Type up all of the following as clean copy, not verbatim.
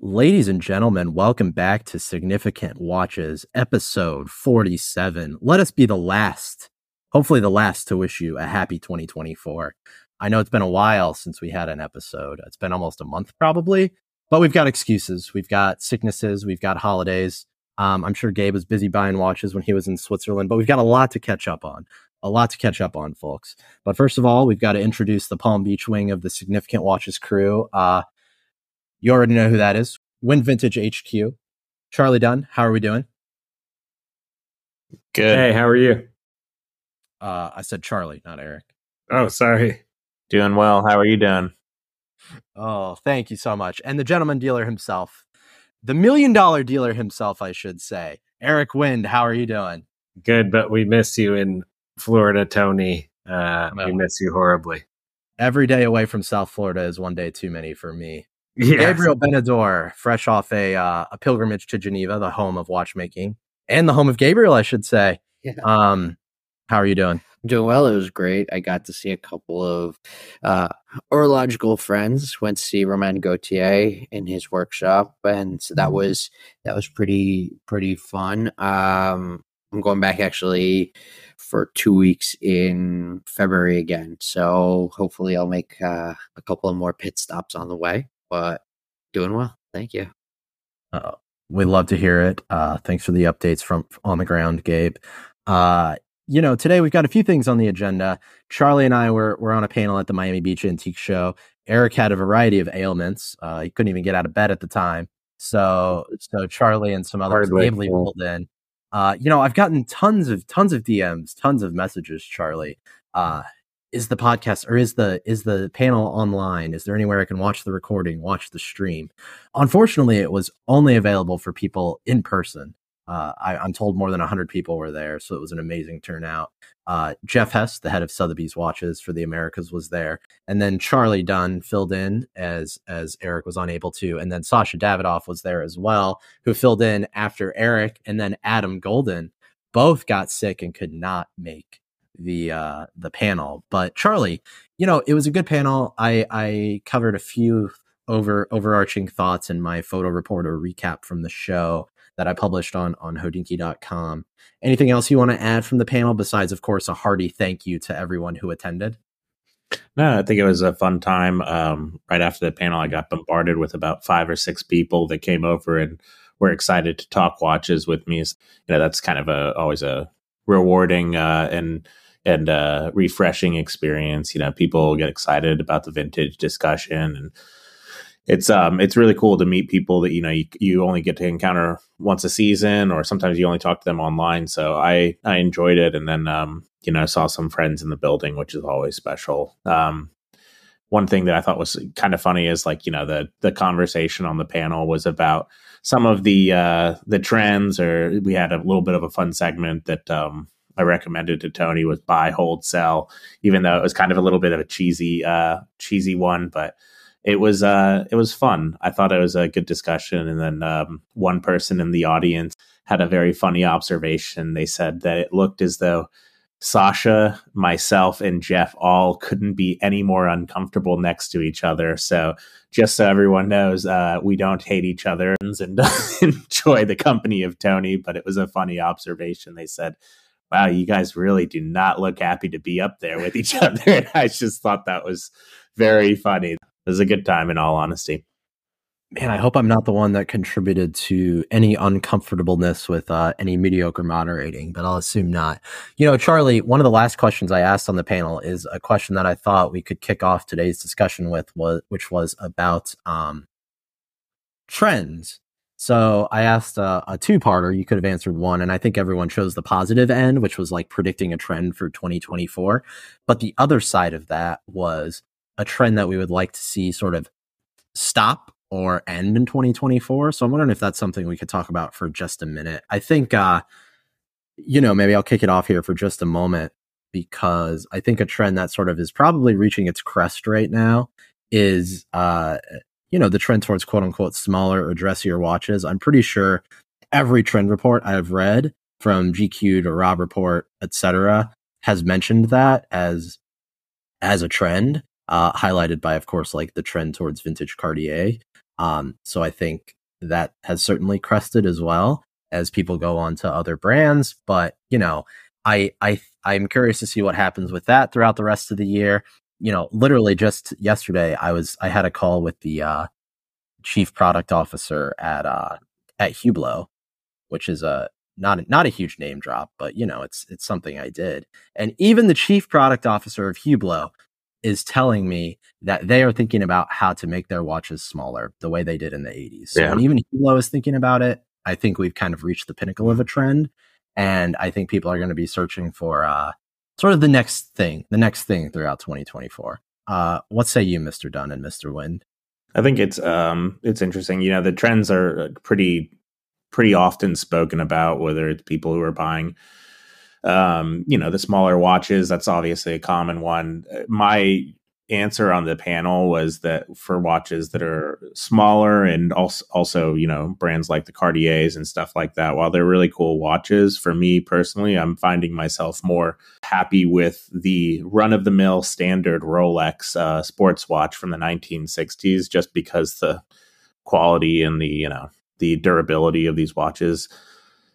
Ladies and gentlemen, welcome back to Significant Watches, episode 47. Let us be the last, hopefully the last, to wish you a happy 2024. I know it's been a while since we had an episode. It's been almost a month probably, but we've got excuses. We've got sicknesses. We've got holidays. I'm sure Gabe was busy buying watches when he was in Switzerland, but we've got a lot to catch up on. A lot to catch up on, folks. But first of all, we've got to introduce the Palm Beach wing of the Significant Watches crew. You already know who that is. Wind Vintage HQ. Charlie Dunn, how are we doing? Good. Hey, how are you? I said Charlie, not Eric. Oh, sorry. Doing well. How are you doing? Oh, thank you so much. And the gentleman dealer himself, the $1 million dealer himself, I should say. Eric Wind, how are you doing? Good, but we miss you in Florida, Tony. We miss you horribly. Every day away from South Florida is one day too many for me. Yes. Gabriel Benador, fresh off a pilgrimage to Geneva, the home of watchmaking, and the home of Gabriel, I should say. Yeah. How are you doing? I'm doing well. It was great. I got to see a couple of horological friends. Went to see Romain Gauthier in his workshop, and so that was pretty fun. I'm going back actually for 2 weeks in February again, so hopefully I'll make a couple of more pit stops on the way. But doing well. Thank you. We love to hear it. Thanks for the updates from on the ground, Gabe. Today we've got a few things on the agenda. Charlie and I were on a panel at the Miami Beach Antique Show. Eric had a variety of ailments. He couldn't even get out of bed at the time. So Charlie and some others ably rolled in. I've gotten tons of DMs, tons of messages, Charlie. Is the podcast or is the panel online? Is there anywhere I can watch the recording, watch the stream? Unfortunately, it was only available for people in person. I'm told more than 100 people were there, so it was an amazing turnout. Jeff Hess, the head of Sotheby's Watches for the Americas, was there. And then Charlie Dunn filled in as Eric was unable to. And then Sasha Davidoff was there as well, who filled in after Eric. And then Adam Golden both got sick and could not make the panel. But Charlie, it was a good panel. I covered a few overarching thoughts in my photo report or recap from the show that I published on hodinkee.com. Anything else you want to add from the panel besides, of course, a hearty thank you to everyone who attended? No, I think it was a fun time. Right after the panel, I got bombarded with about 5 or 6 people that came over and were excited to talk watches with me. That's kind of always a rewarding and refreshing experience. People get excited about the vintage discussion, and it's really cool to meet people that you only get to encounter once a season, or sometimes you only talk to them online. So I enjoyed it, and then saw some friends in the building, which is always special. One thing that I thought was kind of funny is the conversation on the panel was about some of the trends, or we had a little bit of a fun segment that I recommended to Tony was buy, hold, sell, even though it was kind of a little bit of a cheesy one, but it was fun. I thought it was a good discussion. And then one person in the audience had a very funny observation. They said that it looked as though Sasha, myself, and Jeff all couldn't be any more uncomfortable next to each other. So just so everyone knows, we don't hate each other and enjoy the company of Tony. But it was a funny observation. They said, wow, you guys really do not look happy to be up there with each other. And I just thought that was very funny. It was a good time, in all honesty. Man, I hope I'm not the one that contributed to any uncomfortableness with any mediocre moderating, but I'll assume not. Charlie, one of the last questions I asked on the panel is a question that I thought we could kick off today's discussion with, which was about trends. So I asked a two-parter. You could have answered one, and I think everyone chose the positive end, which was like predicting a trend for 2024. But the other side of that was a trend that we would like to see sort of stop or end in 2024. So I'm wondering if that's something we could talk about for just a minute. I think, maybe I'll kick it off here for just a moment, because I think a trend that sort of is probably reaching its crest right now is, the trend towards quote unquote smaller or dressier watches. I'm pretty sure every trend report I've read, from GQ to Rob Report, etc., has mentioned that as a trend. highlighted by, of course, like the trend towards vintage Cartier. So I think that has certainly crested as well as people go on to other brands. But, you know, I'm curious to see what happens with that throughout the rest of the year. You know, literally just yesterday, I had a call with the chief product officer at Hublot, which is not a huge name drop, but you know, it's something I did. And even the chief product officer of Hublot is telling me that they are thinking about how to make their watches smaller the way they did in the 80s. Yeah. So when even Hublot is thinking about it, I think we've kind of reached the pinnacle of a trend. And I think people are going to be searching for sort of the next thing throughout 2024. What say you, Mr. Dunn and Mr. Wind? I think it's interesting. You know, the trends are pretty often spoken about, whether it's people who are buying, you know, the smaller watches. That's obviously a common one. My answer on the panel was that for watches that are smaller and also, you know, brands like the Cartiers and stuff like that, while they're really cool watches, for me personally, I'm finding myself more happy with the run-of-the-mill standard Rolex sports watch from the 1960s, just because the quality and the, you know, the durability of these watches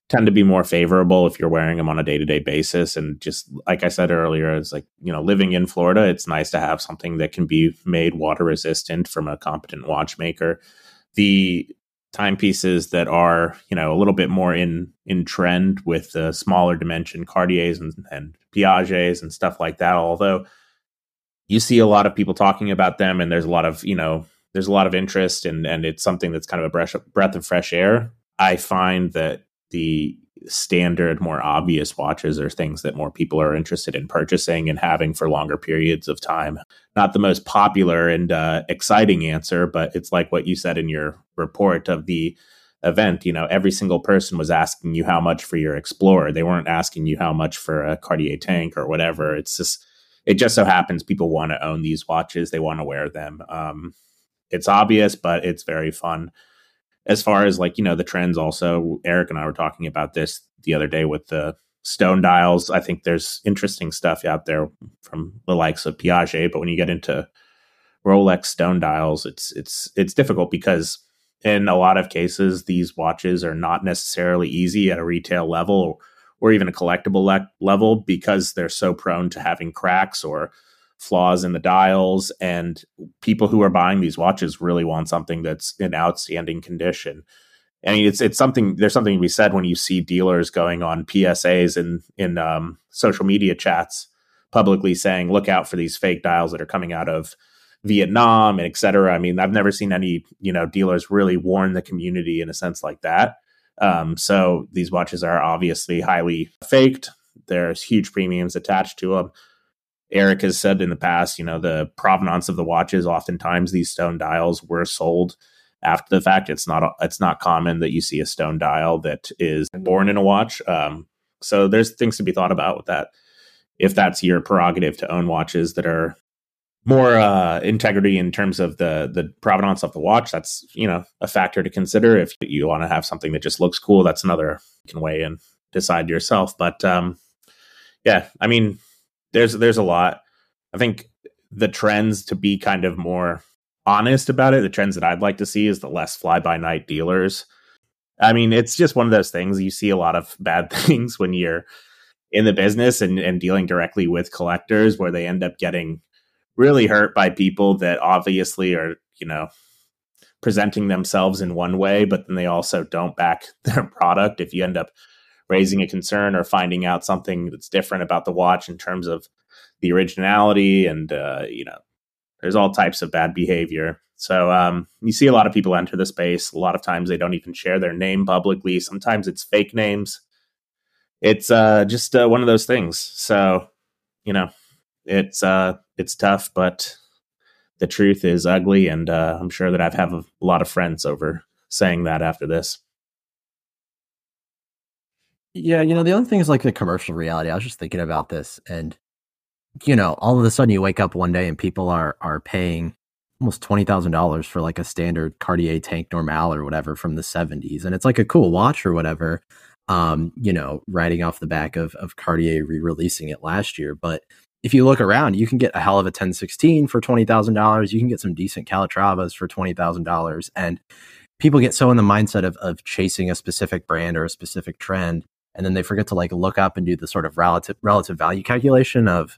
tend to be more favorable if you're wearing them on a day-to-day basis. And just like I said earlier, it's like, you know, living in Florida, it's nice to have something that can be made water resistant from a competent watchmaker. The timepieces that are, you know, a little bit more in trend with the smaller dimension Cartiers and Piagets and stuff like that, although you see a lot of people talking about them and there's a lot of, you know, there's a lot of interest and it's something that's kind of a breath of fresh air. I find that the standard, more obvious watches are things that more people are interested in purchasing and having for longer periods of time. Not the most popular and exciting answer, but it's like what you said in your report of the event. You know, every single person was asking you how much for your Explorer. They weren't asking you how much for a Cartier tank or whatever. It just so happens people want to own these watches. They want to wear them. It's obvious, but it's very fun. As far as like, you know, the trends also, Eric and I were talking about this the other day with the stone dials. I think there's interesting stuff out there from the likes of Piaget, but when you get into Rolex stone dials, it's difficult because in a lot of cases, these watches are not necessarily easy at a retail level or even a collectible level because they're so prone to having cracks or flaws in the dials, and people who are buying these watches really want something that's in outstanding condition. I mean, it's something, there's something to be said when you see dealers going on PSAs in social media chats publicly saying, look out for these fake dials that are coming out of Vietnam and et cetera. I mean, I've never seen any, you know, dealers really warn the community in a sense like that. So these watches are obviously highly faked. There's huge premiums attached to them. Eric has said in the past, you know, the provenance of the watches, oftentimes these stone dials were sold after the fact. It's not common that you see a stone dial that is born in a watch. So there's things to be thought about with that. If that's your prerogative to own watches that are more integrity in terms of the provenance of the watch, that's, you know, a factor to consider. If you want to have something that just looks cool, that's another, you can weigh and decide yourself. But yeah, I mean, There's a lot. I think the trends, to be kind of more honest about it, the trends that I'd like to see is the less fly-by-night dealers. I mean, it's just one of those things. You see a lot of bad things when you're in the business and dealing directly with collectors, where they end up getting really hurt by people that obviously are, you know, presenting themselves in one way, but then they also don't back their product. If you end up raising a concern or finding out something that's different about the watch in terms of the originality, and you know, there's all types of bad behavior. So you see a lot of people enter the space. A lot of times they don't even share their name publicly. Sometimes it's fake names. It's just one of those things. So, you know, it's tough, but the truth is ugly, and I'm sure that I've have a lot of friends over saying that after this. Yeah, you know, the other thing is like the commercial reality. I was just thinking about this, and you know, all of a sudden you wake up one day and people are paying almost $20,000 for like a standard Cartier Tank Normale or whatever from the 70s, and it's like a cool watch or whatever, you know, riding off the back of Cartier re-releasing it last year. But if you look around, you can get a hell of a 1016 for $20,000. You can get some decent Calatrava's for $20,000. And people get so in the mindset of chasing a specific brand or a specific trend, and then they forget to like look up and do the sort of relative value calculation of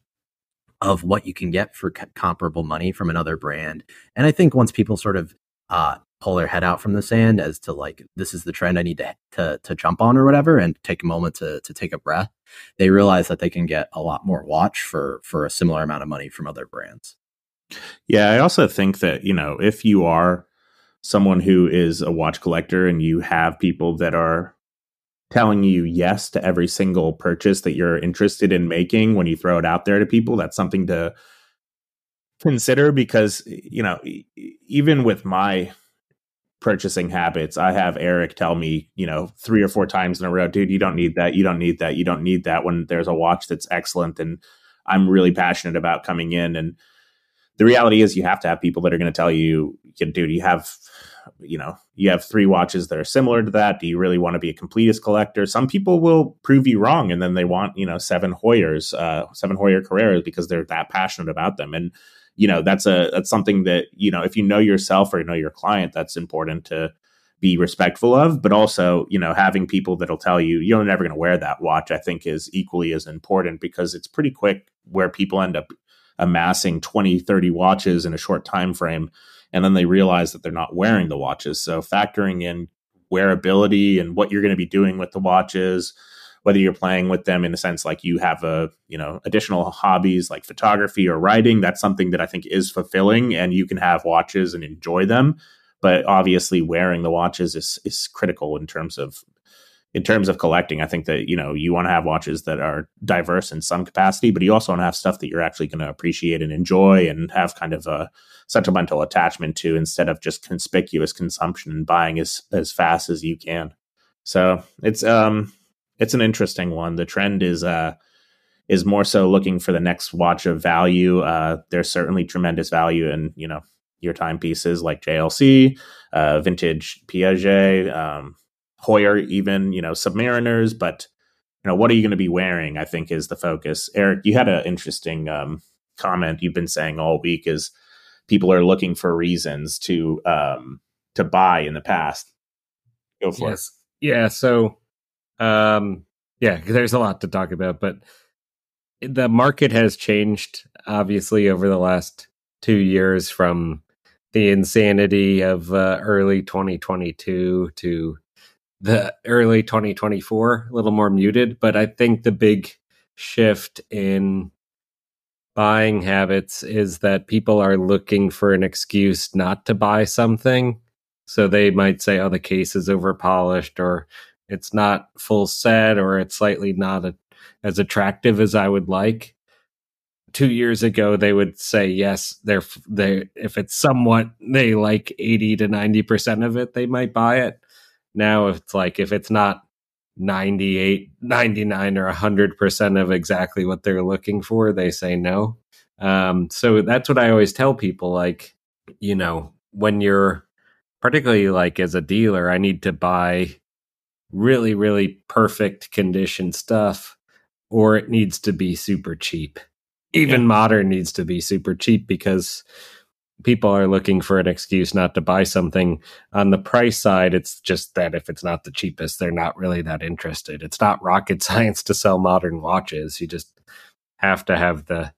what you can get for comparable money from another brand. And I think once people sort of pull their head out from the sand as to like, this is the trend I need to jump on or whatever, and take a moment to take a breath, they realize that they can get a lot more watch for a similar amount of money from other brands. Yeah. I also think that, you know, if you are someone who is a watch collector and you have people that are telling you yes to every single purchase that you're interested in making, when you throw it out there to people, that's something to consider, because, you know, even with my purchasing habits, I have Eric tell me, you know, 3 or 4 times in a row, dude, you don't need that. You don't need that. You don't need that, when there's a watch that's excellent and I'm really passionate about coming in. And the reality is you have to have people that are going to tell you, dude, you have 3 watches that are similar to that. Do you really want to be a completist collector? Some people will prove you wrong, and then they want, you know, 7 Hoyer Carreras because they're that passionate about them. And, you know, that's something that, you know, if you know yourself or you know your client, that's important to be respectful of. But also, you know, having people that'll tell you, you're never going to wear that watch, I think is equally as important, because it's pretty quick where people end up amassing 20, 30 watches in a short time frame, and then they realize that they're not wearing the watches. So factoring in wearability and what you're going to be doing with the watches, whether you're playing with them in a sense, like you have a, you know, additional hobbies like photography or writing, that's something that I think is fulfilling, and you can have watches and enjoy them. But obviously wearing the watches is critical in terms of collecting. I think that, you know, you want to have watches that are diverse in some capacity, but you also want to have stuff that you're actually going to appreciate and enjoy and have kind of a sentimental attachment to, instead of just conspicuous consumption and buying as fast as you can. So it's an interesting one. The trend is more so looking for the next watch of value. There's certainly tremendous value in, you know, your timepieces like JLC, vintage Piaget, Hoyer, even, you know, Submariners. But, you know, what are you going to be wearing, I think, is the focus. Eric, you had an interesting comment you've been saying all week, is people are looking for reasons to buy in the past. Go for it. Yeah. So, there's a lot to talk about, but the market has changed, obviously, over the last 2 years, from the insanity of early 2022 to the early 2024, a little more muted. But I think the big shift in buying habits is that people are looking for an excuse not to buy something. So they might say, oh, the case is overpolished, or it's not full set, or it's slightly not as attractive as I would like. 2 years ago, they would say, yes, if it's somewhat, they like 80 to 90% of it, they might buy it. Now it's like, if it's not 98, 99 or 100% of exactly what they're looking for, they say no. So that's what I always tell people, like, you know, when you're particularly like as a dealer, I need to buy really, really perfect condition stuff, or it needs to be super cheap. Even modern needs to be super cheap, because people are looking for an excuse not to buy something. On the price side, it's just that if it's not the cheapest, they're not really that interested. It's not rocket science to sell modern watches. You just have to have the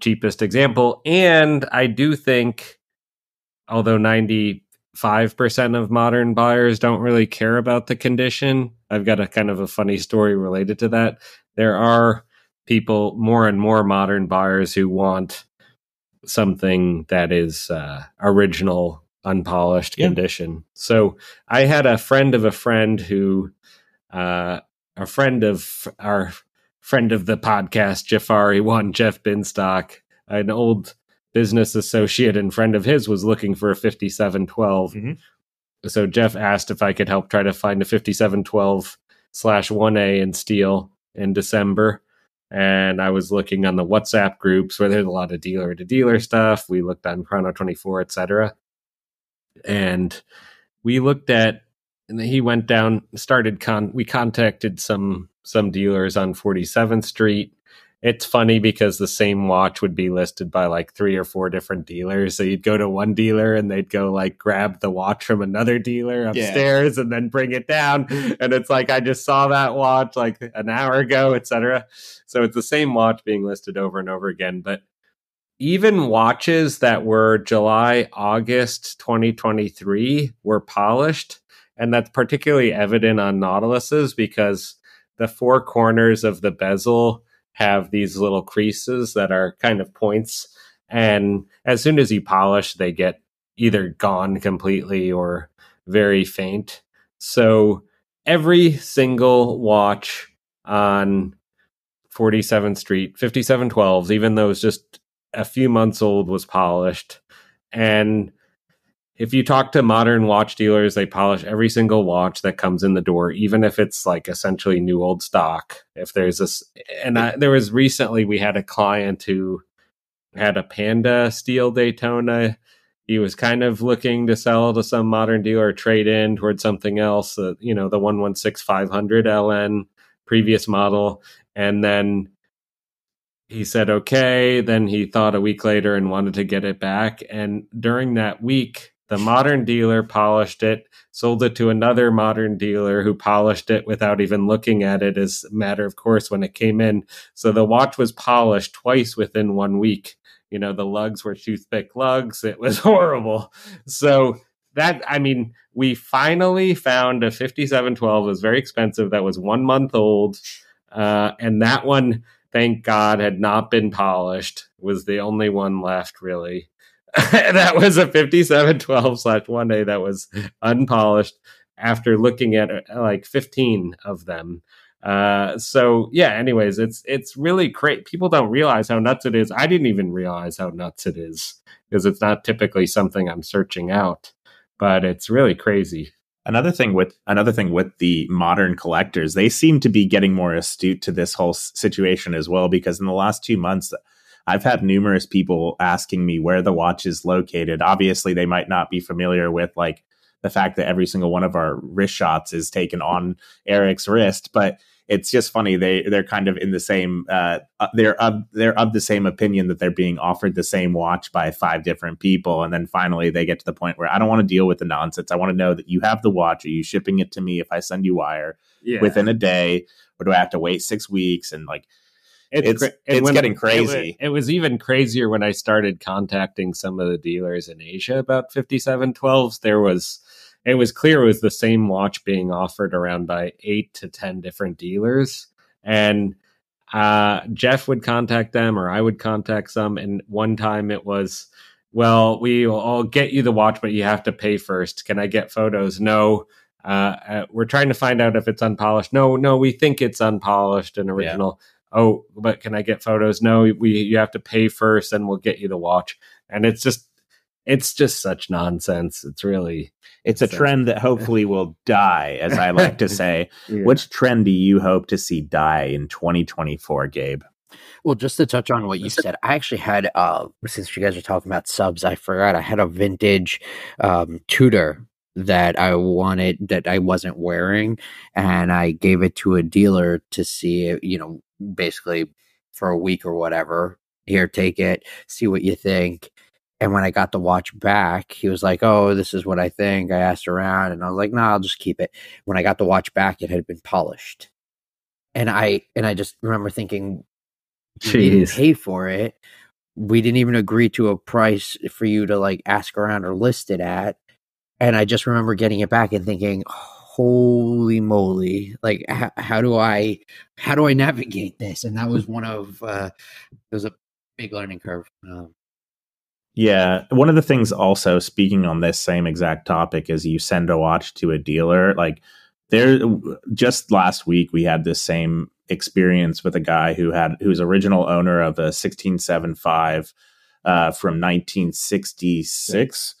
cheapest example. And I do think, although 95% of modern buyers don't really care about the condition, I've got a kind of a funny story related to that. There are people, more and more modern buyers, who want something that is original, unpolished condition. So I had a friend of a friend who, a friend of our friend of the podcast, Jafari, Jeff Binstock, an old business associate and friend of his, was looking for a 5712. Mm-hmm. So Jeff asked if I could help try to find a 5712/1A in steel in December. And I was looking on the WhatsApp groups where there's a lot of dealer-to-dealer stuff. We looked on Chrono24, etc. And we looked at, and he went down, we contacted some dealers on 47th Street, It's funny because the same watch would be listed by like 3 or 4 different dealers. So you'd go to one dealer and they'd go like grab the watch from another dealer upstairs and then bring it down. And it's like, I just saw that watch like an hour ago, etc. So it's the same watch being listed over and over again. But even watches that were July, August 2023 were polished. And that's particularly evident on Nautiluses because the 4 corners of the bezel have these little creases that are kind of points. And as soon as you polish, they get either gone completely or very faint. So every single watch on 47th Street, 5712s, even though it's just a few months old, was polished. And if you talk to modern watch dealers, they polish every single watch that comes in the door, even if it's like essentially new old stock. If there's this, and there was recently, we had a client who had a Panda steel Daytona. He was kind of looking to sell to some modern dealer, or trade in towards something else, you know, the 116500 LN previous model. And then he said, okay, then he thought a week later and wanted to get it back. And during that week, the modern dealer polished it, sold it to another modern dealer who polished it without even looking at it as a matter of course when it came in. So the watch was polished twice within 1 week. You know, the lugs were toothpick lugs. It was horrible. So that, I mean, we finally found a 5712. It was very expensive. That was 1 month old. And that one, thank God, had not been polished. It was the only one left, really. That was a 5712/1A that was unpolished after looking at like 15 of them. So yeah, anyways, it's really great. People don't realize how nuts it is. I didn't even realize how nuts it is because it's not typically something I'm searching out, but it's really crazy. Another thing with the modern collectors, they seem to be getting more astute to this whole situation as well, because in the last 2 months, I've had numerous people asking me where the watch is located. Obviously, they might not be familiar with like the fact that every single one of our wrist shots is taken on Eric's wrist, but it's just funny. They're kind of in the same, they're of the same opinion that they're being offered the same watch by 5 different people. And then finally they get to the point where I don't want to deal with the nonsense. I want to know that you have the watch. Are you shipping it to me if I send you wire within a day, or do I have to wait 6 weeks? And like, it's getting crazy. It was even crazier when I started contacting some of the dealers in Asia about 5712s. It was clear it was the same watch being offered around by 8 to 10 different dealers. And Jeff would contact them, or I would contact some. And one time it was, well, we will all get you the watch, but you have to pay first. Can I get photos? No. We're trying to find out if it's unpolished. No, we think it's unpolished and original. Yeah. Oh, but can I get photos? No, you have to pay first and we'll get you the watch. And it's just such nonsense. It's a trend that hopefully will die, as I like to say. Yeah. Which trend do you hope to see die in 2024, Gabe? Well, just to touch on what you said, I actually had, since you guys are talking about subs, I forgot I had a vintage Tudor that I wanted, that I wasn't wearing. And I gave it to a dealer to see, you know, basically for a week or whatever, here, take it, see what you think. And when I got the watch back, he was like, oh, this is what I think. I asked around and I was like, no, I'll just keep it. When I got the watch back, it had been polished. And I just remember thinking, jeez, we didn't pay for it. We didn't even agree to a price for you to like ask around or list it at. And I just remember getting it back and thinking, oh, holy moly, like how do I navigate this? And that was one of it was a big learning curve. Yeah, one of the things also, speaking on this same exact topic, is you send a watch to a dealer. Like, there, just last week we had this same experience with a guy who's original owner of a 1675 from 1966,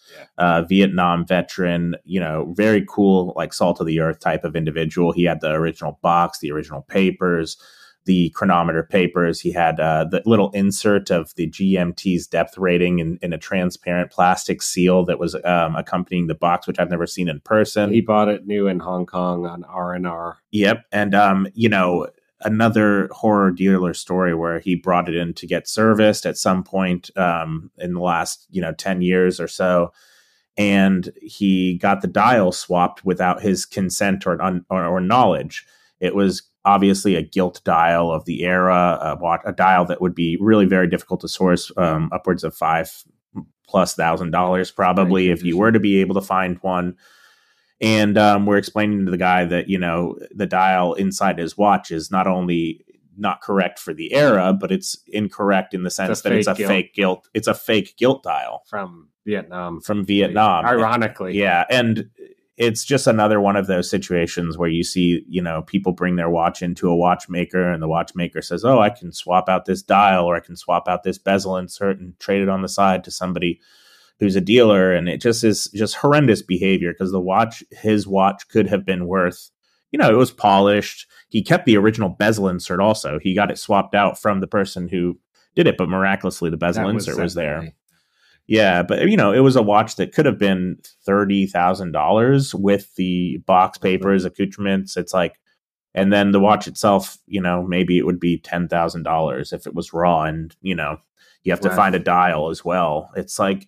Vietnam veteran, you know, very cool, like salt of the earth type of individual. He had the original box, the original papers, the chronometer papers. He had the little insert of the GMT's depth rating in a transparent plastic seal that was accompanying the box, which I've never seen in person. He bought it new in Hong Kong on R&R. Yep. And, you know, another horror dealer story where he brought it in to get serviced at some point in the last, 10 years or so. And he got the dial swapped without his consent or knowledge. It was obviously a gilt dial of the era, a dial that would be really very difficult to source, upwards of $5,000+ probably, if you were to be able to find one. And we're explaining to the guy that, the dial inside his watch is not only not correct for the era, but it's incorrect in the sense that it's a fake gilt dial from Vietnam. Ironically. Yeah. And it's just another one of those situations where you see, people bring their watch into a watchmaker and the watchmaker says, oh, I can swap out this dial or I can swap out this bezel insert and trade it on the side to somebody who's a dealer. And it just is just horrendous behavior because his watch could have been worth, it was polished. He kept the original bezel insert also. He got it swapped out from the person who did it, but miraculously the bezel insert was there. Yeah, but it was a watch that could have been $30,000 with the box papers, accoutrements. It's like, and then the watch itself, maybe it would be $10,000 if it was raw, and you have to find a dial as well. It's like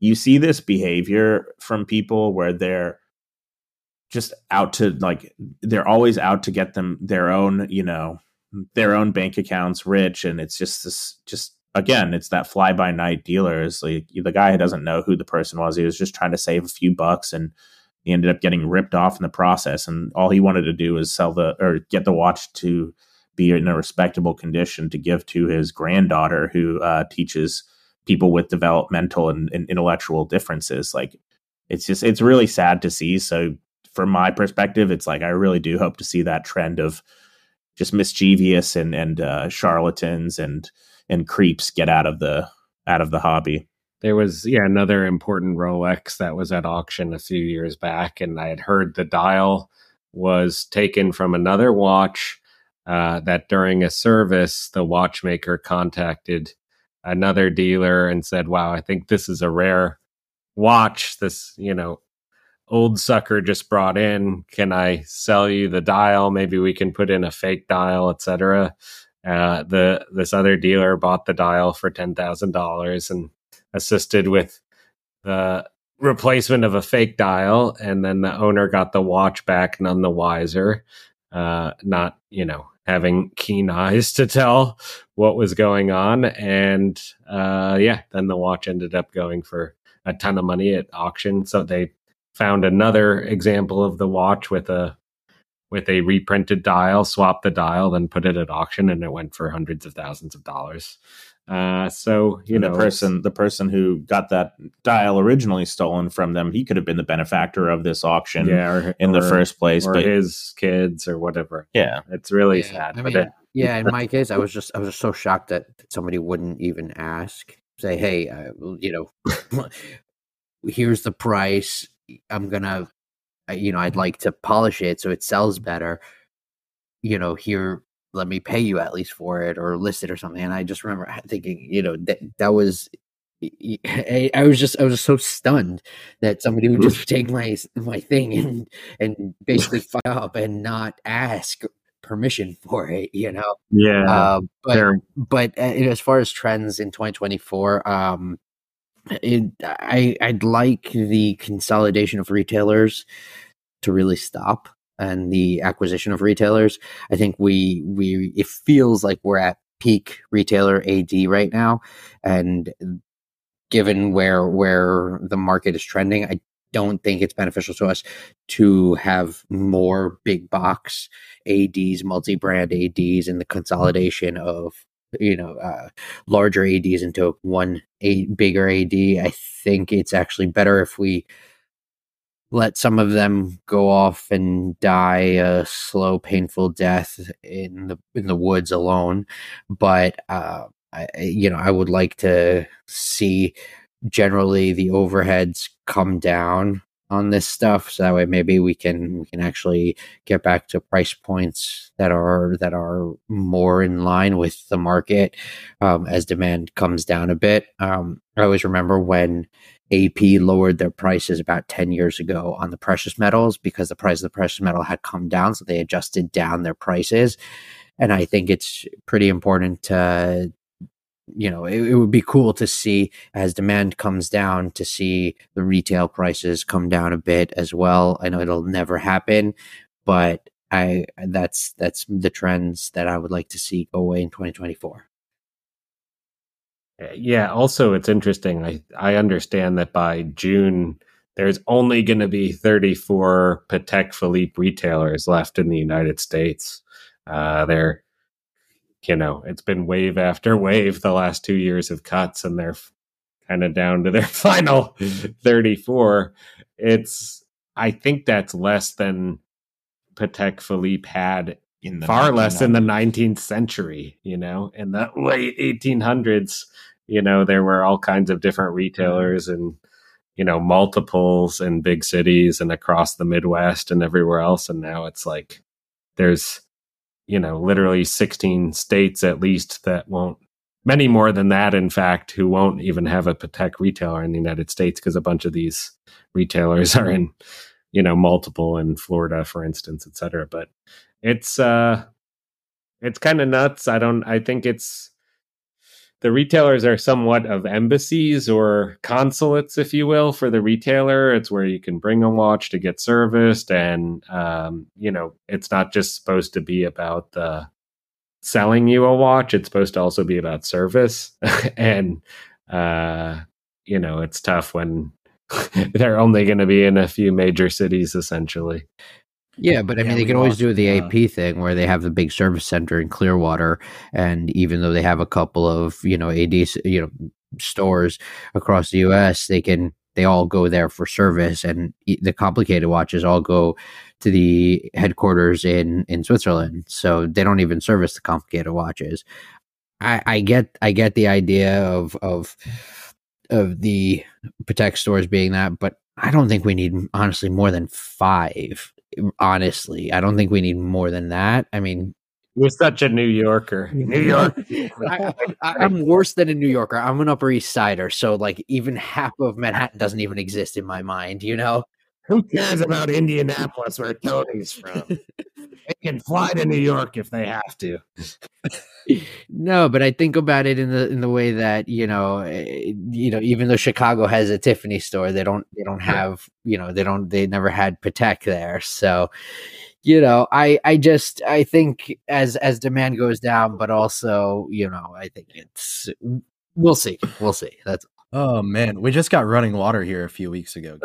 you see this behavior from people where they're just out to they're always out to get them their own bank accounts rich, and it's just this Again, it's that fly-by-night dealer. Is like the guy who doesn't know who the person was. He was just trying to save a few bucks, and he ended up getting ripped off in the process. And all he wanted to do was get the watch to be in a respectable condition to give to his granddaughter, who teaches people with developmental and intellectual differences. It's really sad to see. So from my perspective, it's I really do hope to see that trend of just mischievous and charlatans and creeps get out of the hobby. There was another important Rolex that was at auction a few years back, and I had heard the dial was taken from another watch, that during a service the watchmaker contacted another dealer and said, wow, I think this is a rare watch, this old sucker just brought in, can I sell you the dial, maybe we can put in a fake dial, etc. This other dealer bought the dial for $10,000 and assisted with the replacement of a fake dial. And then the owner got the watch back, none the wiser, not, having keen eyes to tell what was going on. And then the watch ended up going for a ton of money at auction. So they found another example of the watch with a reprinted dial, swapped the dial, then put it at auction, and it went for hundreds of thousands of dollars. The person who got that dial originally stolen from them, he could have been the benefactor of this auction in the first place, but his kids or whatever. Yeah, it's really sad. I mean, in my case, I was just so shocked that somebody wouldn't even ask, say, "Hey, here's the price. I'm gonna." I'd like to polish it so it sells better. Here, let me pay you at least for it or list it or something. And I just remember thinking, that was, I was just so stunned that somebody would just take my thing and basically fuck up and not ask permission for it. Yeah. As far as trends in 2024, I'd like the consolidation of retailers to really stop and the acquisition of retailers. I think it feels like we're at peak retailer AD right now, and given where the market is trending, I don't think it's beneficial to us to have more big box ADs, multi-brand ADs, and the consolidation of larger ADs into one bigger AD. I think it's actually better if we let some of them go off and die a slow, painful death in the woods alone. But I would like to see generally the overheads come down on this stuff, so that way maybe we can actually get back to price points that are more in line with the market as demand comes down a bit. I always remember when AP lowered their prices about 10 years ago on the precious metals because the price of the precious metal had come down, so they adjusted down their prices. And I think it's pretty important to, you know, it would be cool to see as demand comes down to see the retail prices come down a bit as well. I know it'll never happen, but that's the trends that I would like to see go away in 2024. Yeah. Also, it's interesting. I understand that by June, there's only going to be 34 Patek Philippe retailers left in the United States. They're, you know, it's been wave after wave the last 2 years of cuts, and they're kind of down to their final 34. I think that's less than Patek Philippe had in the far less in the 19th century. You know, in the late 1800s, you know, there were all kinds of different retailers and, you know, multiples in big cities and across the Midwest and everywhere else. And now it's like there's, you know, literally 16 states at least that won't, many more than that, in fact, who won't even have a Patek retailer in the United States, because a bunch of these retailers are in, you know, multiple in Florida, for instance, et cetera. But it's kind of nuts. I think it's, the retailers are somewhat of embassies or consulates, if you will, for the retailer. It's where you can bring a watch to get serviced. And, you know, it's not just supposed to be about the selling you a watch. It's supposed to also be about service. And, you know, it's tough when they're only going to be in a few major cities, essentially. Yeah, but I mean, they can always do the AP thing where they have the big service center in Clearwater, and even though they have a couple of, you know, stores across the U.S., they all go there for service, and the complicated watches all go to the headquarters in Switzerland, so they don't even service the complicated watches. I get the idea of the Patek stores being that, but I don't think we need, honestly, more than five. Honestly, I don't think we need more than that. I mean, you're such a New Yorker. New York. I'm worse than a New Yorker. I'm an Upper East Sider, so like even half of Manhattan doesn't even exist in my mind. You know, who cares about Indianapolis, where Tony's from? They can fly to New York if they have to. No, but I think about it in the way that, you know, even though Chicago has a Tiffany store, they don't have, you know, they never had Patek there. So, you know, I think as demand goes down, but also, you know, I think we'll see. That's. Oh man, we just got running water here a few weeks ago.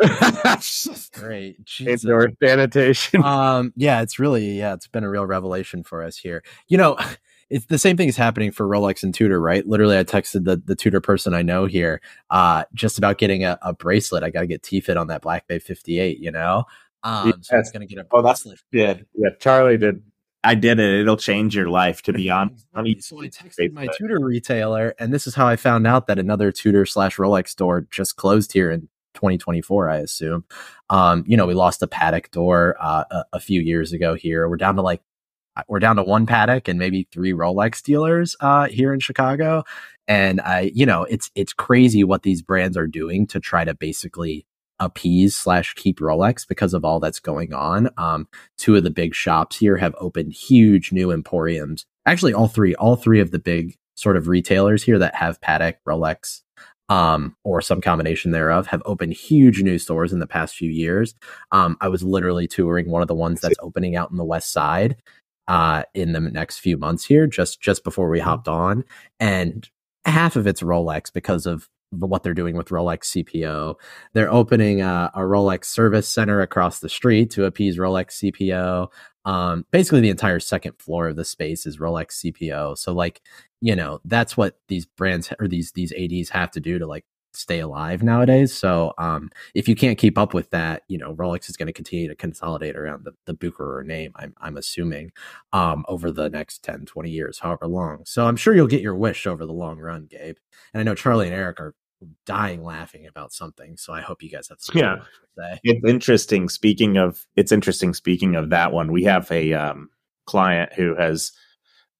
Great, indoor sanitation. It's been a real revelation for us here. You know, it's the same thing is happening for Rolex and Tudor, right? Literally, I texted the Tudor person I know here just about getting a bracelet. I got to get T-fit on that Black Bay 58. You know, so it's going to get a bracelet. Yeah, Charlie did. I did it. It'll change your life, to be honest. So I texted my Tudor retailer, and this is how I found out that another Tudor/Rolex store just closed here in 2024, I assume. You know, we lost a Patek door a few years ago here. We're down to one Patek and maybe three Rolex dealers here in Chicago. And I, you know, it's crazy what these brands are doing to try to basically appease/keep Rolex because of all that's going on. Two of the big shops here have opened huge new emporiums. Actually, all three of the big sort of retailers here that have Patek, Rolex, or some combination thereof have opened huge new stores in the past few years. I was literally touring one of the ones that's opening out in the West Side in the next few months here, just before we hopped on. And half of it's Rolex because of what they're doing with Rolex CPO. They're opening a Rolex service center across the street to appease Rolex CPO. Basically, the entire second floor of the space is Rolex CPO. So, like, you know, that's what these brands or these ADs have to do to like stay alive nowadays. So, if you can't keep up with that, you know, Rolex is going to continue to consolidate around the Bucherer name, I'm assuming, over the next 10, 20 years, however long. So I'm sure you'll get your wish over the long run, Gabe. And I know Charlie and Eric are dying laughing about something, so I hope you guys have something to say. It's interesting speaking of that one. We have a client who has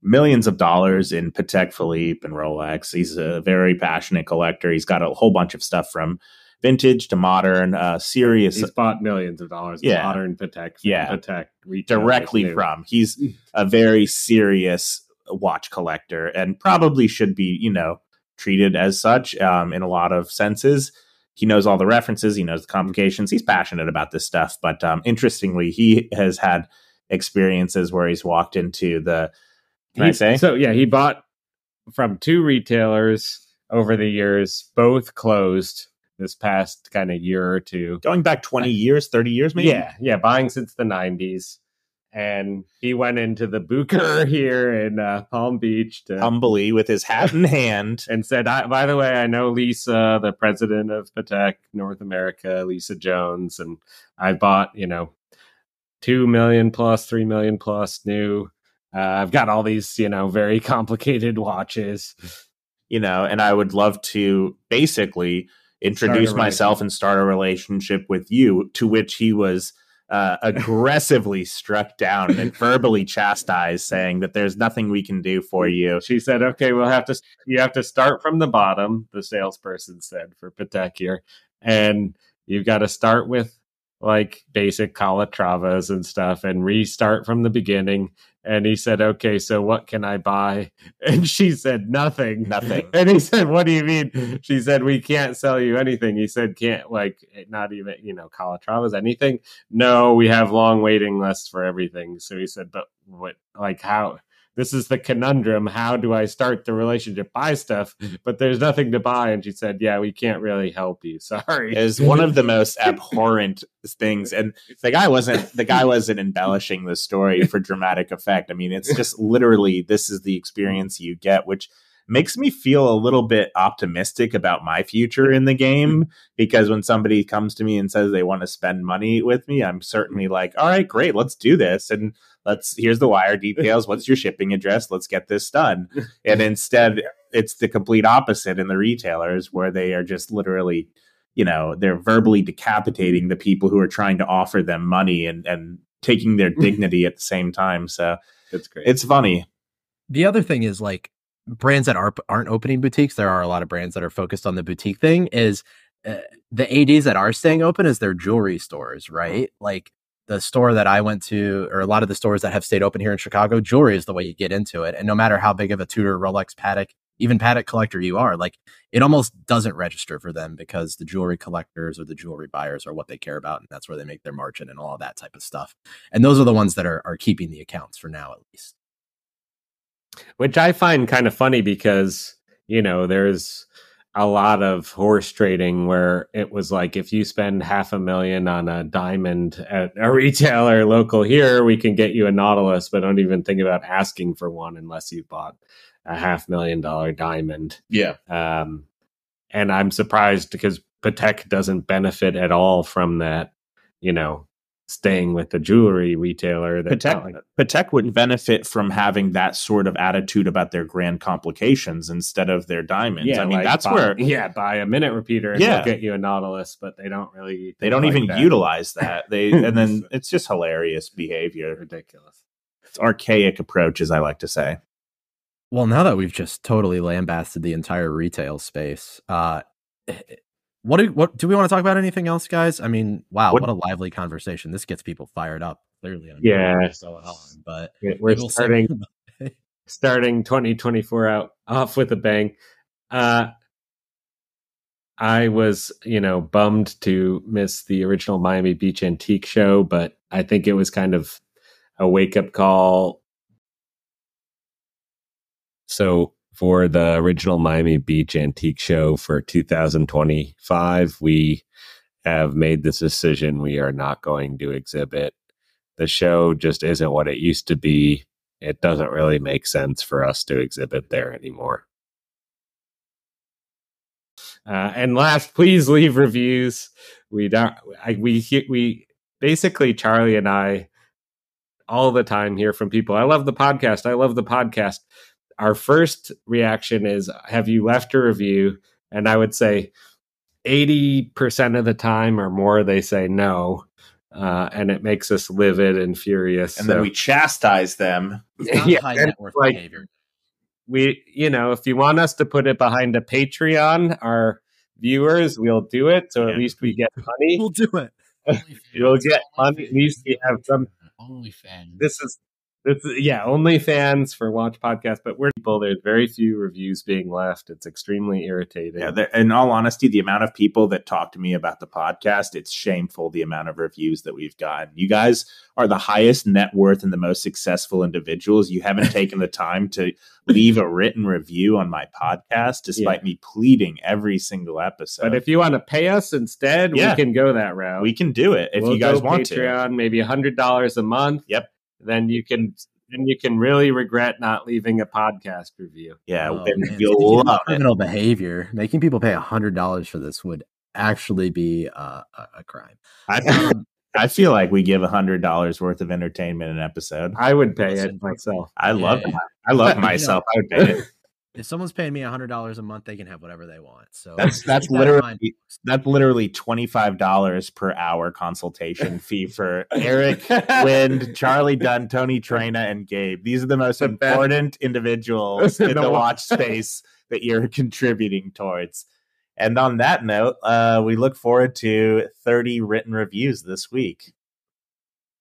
millions of dollars in Patek Philippe and Rolex. He's a very passionate collector. He's got a whole bunch of stuff from vintage to modern, serious. He's bought millions of dollars in modern Patek. Patek retail directly from. He's a very serious watch collector and probably should be, you know, treated as such in a lot of senses. He knows all the references. He knows the complications. He's passionate about this stuff. But interestingly, he has had experiences where he's walked into the... So, yeah, he bought from two retailers over the years, both closed this past kind of year or two. Going back 20 years, 30 years maybe? Yeah, yeah, buying since the 90s. And he went into the Booker here in Palm Beach to humbly with his hat in hand and said, by the way, I know Lisa, the president of Patek North America, Lisa Jones, and I bought, you know, 2 million plus, 3 million plus new. I've got all these, you know, very complicated watches, you know, and I would love to basically introduce myself and start a relationship with you, to which he was aggressively struck down and verbally chastised, saying that there's nothing we can do for you. She said, okay, we'll have to, you have to start from the bottom, the salesperson said for Patek here. And you've got to start with like basic Calatravas and stuff and restart from the beginning. And he said, okay, so what can I buy? And she said, nothing. Nothing. And he said, what do you mean? She said, we can't sell you anything. He said, can't, like, not even, you know, Calatravas, anything? No, we have long waiting lists for everything. So he said, but what, like, how? This is the conundrum. How do I start the relationship? Buy stuff, but there's nothing to buy. And she said, yeah, we can't really help you. Sorry. It's one of the most abhorrent things. And the guy wasn't embellishing the story for dramatic effect. I mean, it's just literally, this is the experience you get, which makes me feel a little bit optimistic about my future in the game, because when somebody comes to me and says they want to spend money with me, I'm certainly like, all right, great, let's do this. And here's the wire details. What's your shipping address? Let's get this done. And instead, it's the complete opposite in the retailers, where they are just literally, you know, they're verbally decapitating the people who are trying to offer them money and taking their dignity at the same time. So it's great. It's funny. The other thing is, like, brands that aren't opening boutiques, there are a lot of brands that are focused on the boutique thing, is the ADs that are staying open is their jewelry stores, right? Like the store that I went to, or a lot of the stores that have stayed open here in Chicago, jewelry is the way you get into it. And no matter how big of a Tudor, Rolex, Patek, even Patek collector you are, like it almost doesn't register for them, because the jewelry collectors or the jewelry buyers are what they care about. And that's where they make their margin and all of that type of stuff. And those are the ones that are keeping the accounts for now, at least. Which I find kind of funny, because, you know, there's a lot of horse trading where it was like, if you spend $500,000 on a diamond at a retailer local here, we can get you a Nautilus, but don't even think about asking for one unless you bought a $500,000 diamond. Yeah. And I'm surprised, because Patek doesn't benefit at all from that, you know, staying with the jewelry retailer. Patek would benefit from having that sort of attitude about their grand complications instead of their diamonds. Yeah, I mean, like buy a minute repeater and they'll get you a Nautilus, but they don't even utilize that. And then it's just hilarious behavior. Ridiculous. It's archaic approach, as I like to say. Well, now that we've just totally lambasted the entire retail space, What do we want to talk about? Anything else, guys? I mean, wow, what a lively conversation! This gets people fired up. Clearly, but we're starting 2024 off with a bang. I was, you know, bummed to miss the original Miami Beach Antique Show, but I think it was kind of a wake up call. So, for the original Miami Beach Antique Show for 2025, we have made this decision. We are not going to exhibit. The show just isn't what it used to be. It doesn't really make sense for us to exhibit there anymore. And last, please leave reviews. We basically, Charlie and I, all the time hear from people, I love the podcast. I love the podcast. Our first reaction is, have you left a review? And I would say 80% of the time or more, they say no. And it makes us livid and furious. And so then we chastise them. High net worth behavior. If you want us to put it behind a Patreon, our viewers, we'll do it. So at least we get money. We'll do it. You'll get money. At least we have some. OnlyFans. This is OnlyFans for Watch Podcast, but we're people. There's very few reviews being left. It's extremely irritating. Yeah, in all honesty, the amount of people that talk to me about the podcast, it's shameful the amount of reviews that we've gotten. You guys are the highest net worth and the most successful individuals. You haven't taken the time to leave a written review on my podcast, despite me pleading every single episode. But if you want to pay us instead, we can go that route. We can do it if you guys want to. Patreon, maybe $100 a month. Yep. Then you can really regret not leaving a podcast review. Yeah, you'll love it. Criminal behavior. Making people pay $100 for this would actually be a crime. I feel like we give $100 worth of entertainment an episode. I would pay it myself. I love myself. I would pay it. If someone's paying me $100 a month, they can have whatever they want. So that's literally $25 per hour consultation fee for Eric Wind, Charlie Dunn, Tony Trena, and Gabe. These are the most important individuals in the watch space that you're contributing towards. And on that note, we look forward to 30 written reviews this week.